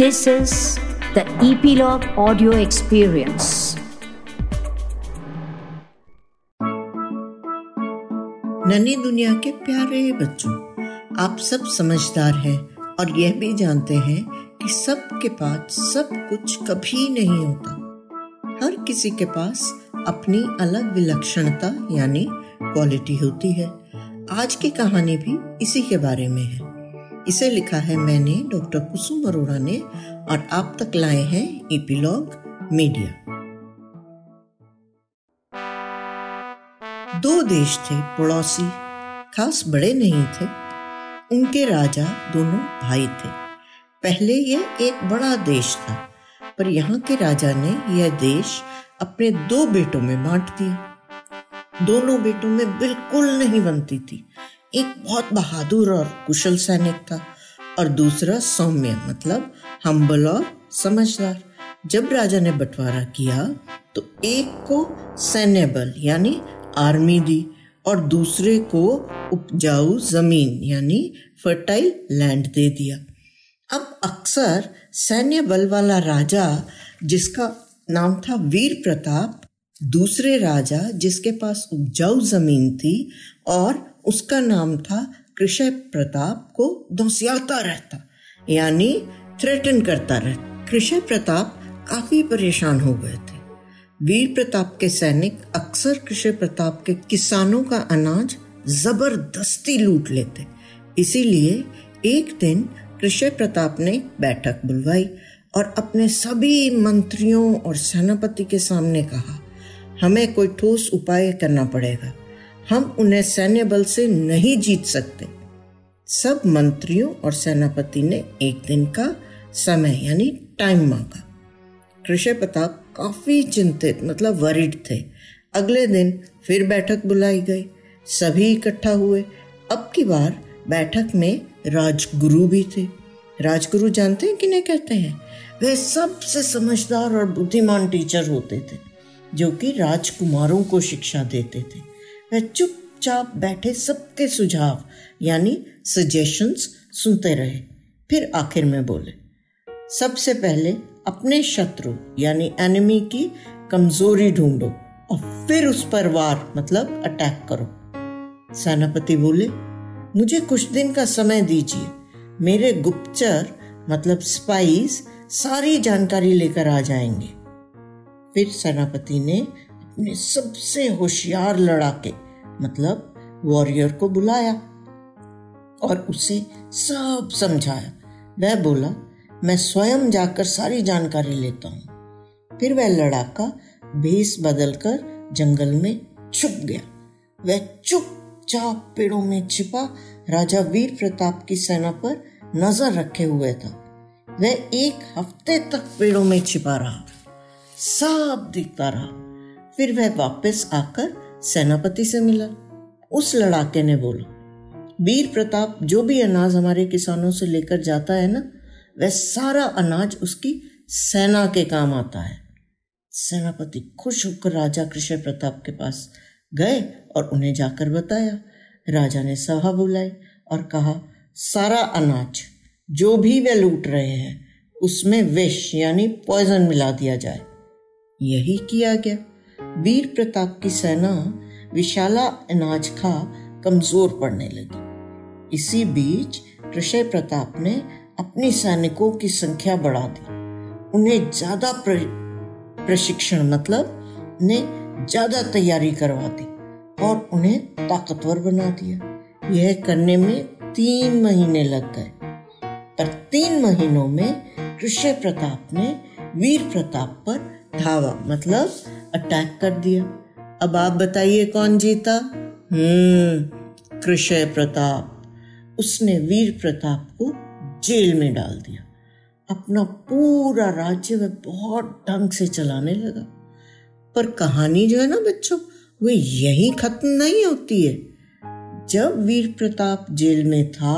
This is the Epilogue Audio Experience. नन्ही दुनिया के प्यारे बच्चों, आप सब समझदार हैं और यह भी जानते हैं कि सबके पास सब कुछ कभी नहीं होता। हर किसी के पास अपनी अलग विलक्षणता यानी क्वालिटी होती है। आज की कहानी भी इसी के बारे में है। इसे लिखा है मैंने, डॉक्टर कुसुम अरोड़ा ने, और आप तक लाए हैं एपिलॉग मीडिया। दो देश थे पड़ोसी, खास बड़े नहीं थे। उनके राजा दोनों भाई थे। पहले यह एक बड़ा देश था, पर यहाँ के राजा ने यह देश अपने दो बेटों में बांट दिया। दोनों बेटों में बिल्कुल नहीं बनती थी। एक बहुत बहादुर और कुशल सैनिक था और दूसरा सौम्य, मतलब हम्बल और समझदार। जब राजा ने बंटवारा किया तो एक को सैन्य बल यानी आर्मी दी और दूसरे को उपजाऊ जमीन यानी फर्टाइल लैंड दे दिया। अब अक्सर सैन्य बल वाला राजा, जिसका नाम था वीर प्रताप, दूसरे राजा जिसके पास उपजाऊ जमीन थी और उसका नाम था कृष्ण प्रताप, को धमकाता रहता यानी थ्रेटन करता रहता। कृष्ण प्रताप काफी परेशान हो गए थे। वीर प्रताप के सैनिक अक्सर कृष्ण प्रताप के किसानों का अनाज जबरदस्ती लूट लेते। इसीलिए एक दिन कृष्ण प्रताप ने बैठक बुलवाई और अपने सभी मंत्रियों और सेनापति के सामने कहा, हमें कोई ठोस उपाय करना पड़ेगा, हम उन्हें सैन्य बल से नहीं जीत सकते। सब मंत्रियों और सेनापति ने एक दिन का समय यानी टाइम मांगा। कृष्ण प्रताप काफी चिंतित, मतलब वरीड थे। अगले दिन फिर बैठक बुलाई गई, सभी इकट्ठा हुए। अब की बार बैठक में राजगुरु भी थे। राजगुरु जानते हैं कि नहीं कहते हैं, वे सबसे समझदार और बुद्धिमान टीचर होते थे जो कि राजकुमारों को शिक्षा देते थे। वह चुपचाप बैठे सबके सुझाव यानी सजेशंस सुनते रहे, फिर आखिर में बोले, सबसे पहले अपने शत्रु यानी एनिमी की कमजोरी ढूंढो और फिर उस पर वार मतलब अटैक करो। सेनापति बोले, मुझे कुछ दिन का समय दीजिए, मेरे गुप्तचर मतलब स्पाइस सारी जानकारी लेकर आ जाएंगे। फिर सेनापति ने अपने सबसे होशियार लड़ाके मतलब वॉरियर को बुलाया और उसे सब समझाया। वह बोला, मैं स्वयं जाकर सारी जानकारी लेता हूँ। फिर वह लड़ाका भेस बदलकर जंगल में छुप गया। वह चुपचाप पेड़ों में छिपा राजा वीर प्रताप की सेना पर नजर रखे हुए था। वह 1 हफ्ते तक पेड़ों में छिपा रहा, सब दिखता रहा। फिर वह वापस आकर सेनापति से मिला। उस लड़ाके ने बोला, वीर प्रताप जो भी अनाज हमारे किसानों से लेकर जाता है ना, वह सारा अनाज उसकी सेना के काम आता है। सेनापति खुश होकर राजा कृष्ण प्रताप के पास गए और उन्हें जाकर बताया। राजा ने सभा बुलाई और कहा, सारा अनाज जो भी वे लूट रहे हैं उसमें विष यानी पॉइजन मिला दिया जाए। यही किया गया। वीर प्रताप की सेना विशाला अनाज खा कमजोर पड़ने लगी। इसी बीच कृष्ण प्रताप ने अपने सैनिकों की संख्या बढ़ा दी, उन्हें ज्यादा प्रशिक्षण मतलब ने ज्यादा तैयारी करवा दी और उन्हें ताकतवर बना दिया। यह करने में 3 महीने लग गए, पर 3 महीनों में कृष्ण प्रताप ने वीर प्रताप पर धावा मतलब अटैक कर दिया। अब आप बताइए कौन जीता? कृष्ण प्रताप। उसने वीर प्रताप को जेल में डाल दिया। अपना पूरा राज्य वह बहुत ढंग से चलाने लगा। पर कहानी जो है ना बच्चों, वो यहीं खत्म नहीं होती है। जब वीर प्रताप जेल में था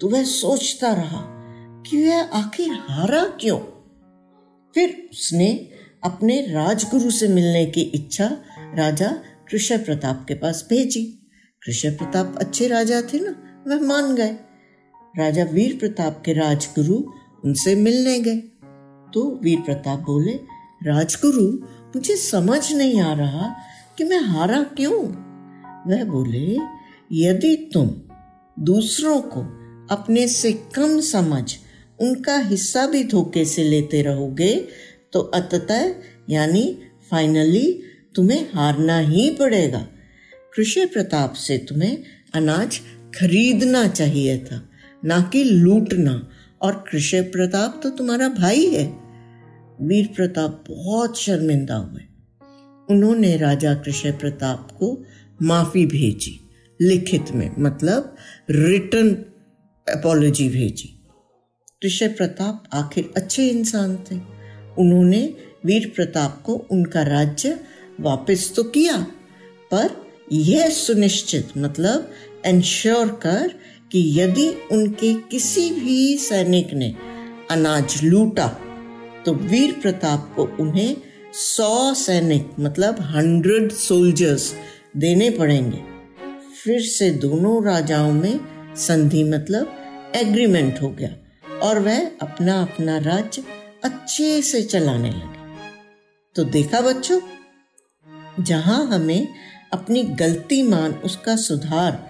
तो वह सोचता रहा कि वह आखिर हारा क्यों। फिर उसने अपने राजगुरु से मिलने की इच्छा राजा कृष्ण प्रताप के पास भेजी। कृष्ण प्रताप अच्छे राजा थे ना, वह मान गए। राजा वीर प्रताप के राजगुरु उनसे मिलने गए तो वीर प्रताप बोले, राजगुरु मुझे समझ नहीं आ रहा कि मैं हारा क्यों। वह बोले, यदि तुम दूसरों को अपने से कम समझ उनका हिस्सा भी धोखे से लेते रहोगे तो अंततः यानी फाइनली तुम्हें हारना ही पड़ेगा। कृष्ण प्रताप से तुम्हें अनाज खरीदना चाहिए था, ना कि लूटना, और कृष्ण प्रताप तो तुम्हारा भाई है। वीर प्रताप बहुत शर्मिंदा हुए। उन्होंने राजा कृष्ण प्रताप को माफी भेजी, लिखित में, मतलब रिटर्न अपॉलॉजी भेजी। कृष्ण प्रताप आखिर अच्छे इंसान थे। उन्होंने वीर प्रताप को उनका राज्य वापस तो किया, पर यह सुनिश्चित, मतलब इंश्योर कर कि यदि उनके किसी भी सैनिक ने अनाज लूटा तो वीर प्रताप को उन्हें 100 सैनिक, मतलब 100 सोल्जर्स देने पड़ेंगे। फिर से दोनों राजाओं में संधि, मतलब एग्रीमेंट हो गया और वह अपना अपना राज्य अच्छे से चलाने लगे। तो देखा बच्चों, जहां हमें अपनी गलती मान उसका सुधार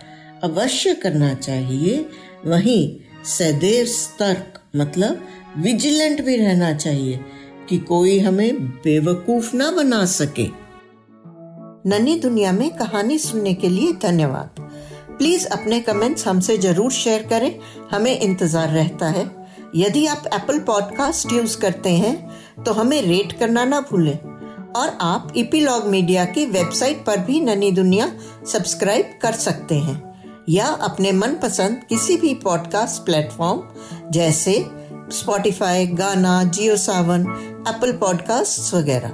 अवश्य करना चाहिए, वहीं सदैव सतर्क, मतलब विजिलेंट भी रहना चाहिए कि कोई हमें बेवकूफ ना बना सके। नन्ही दुनिया में कहानी सुनने के लिए धन्यवाद। प्लीज अपने कमेंट्स हमसे जरूर शेयर करें, हमें इंतजार रहता है। यदि आप एप्पल पॉडकास्ट यूज करते हैं तो हमें रेट करना ना भूलें, और आप एपिलॉग मीडिया की वेबसाइट पर भी नन्ही दुनिया सब्सक्राइब कर सकते हैं, या अपने मनपसंद किसी भी पॉडकास्ट प्लेटफॉर्म जैसे स्पॉटिफाई, गाना, जियोसावन, एप्पल पॉडकास्ट्स वगैरह।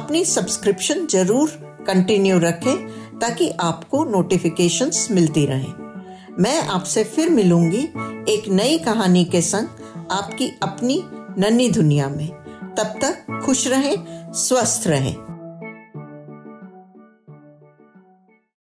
अपनी सब्सक्रिप्शन जरूर कंटिन्यू रखें ताकि आपको नोटिफिकेशंस मिलती रहें। मैं आपसे फिर मिलूंगी एक नई कहानी के संग आपकी अपनी नन्ही दुनिया में। तब तक खुश रहें, स्वस्थ रहें।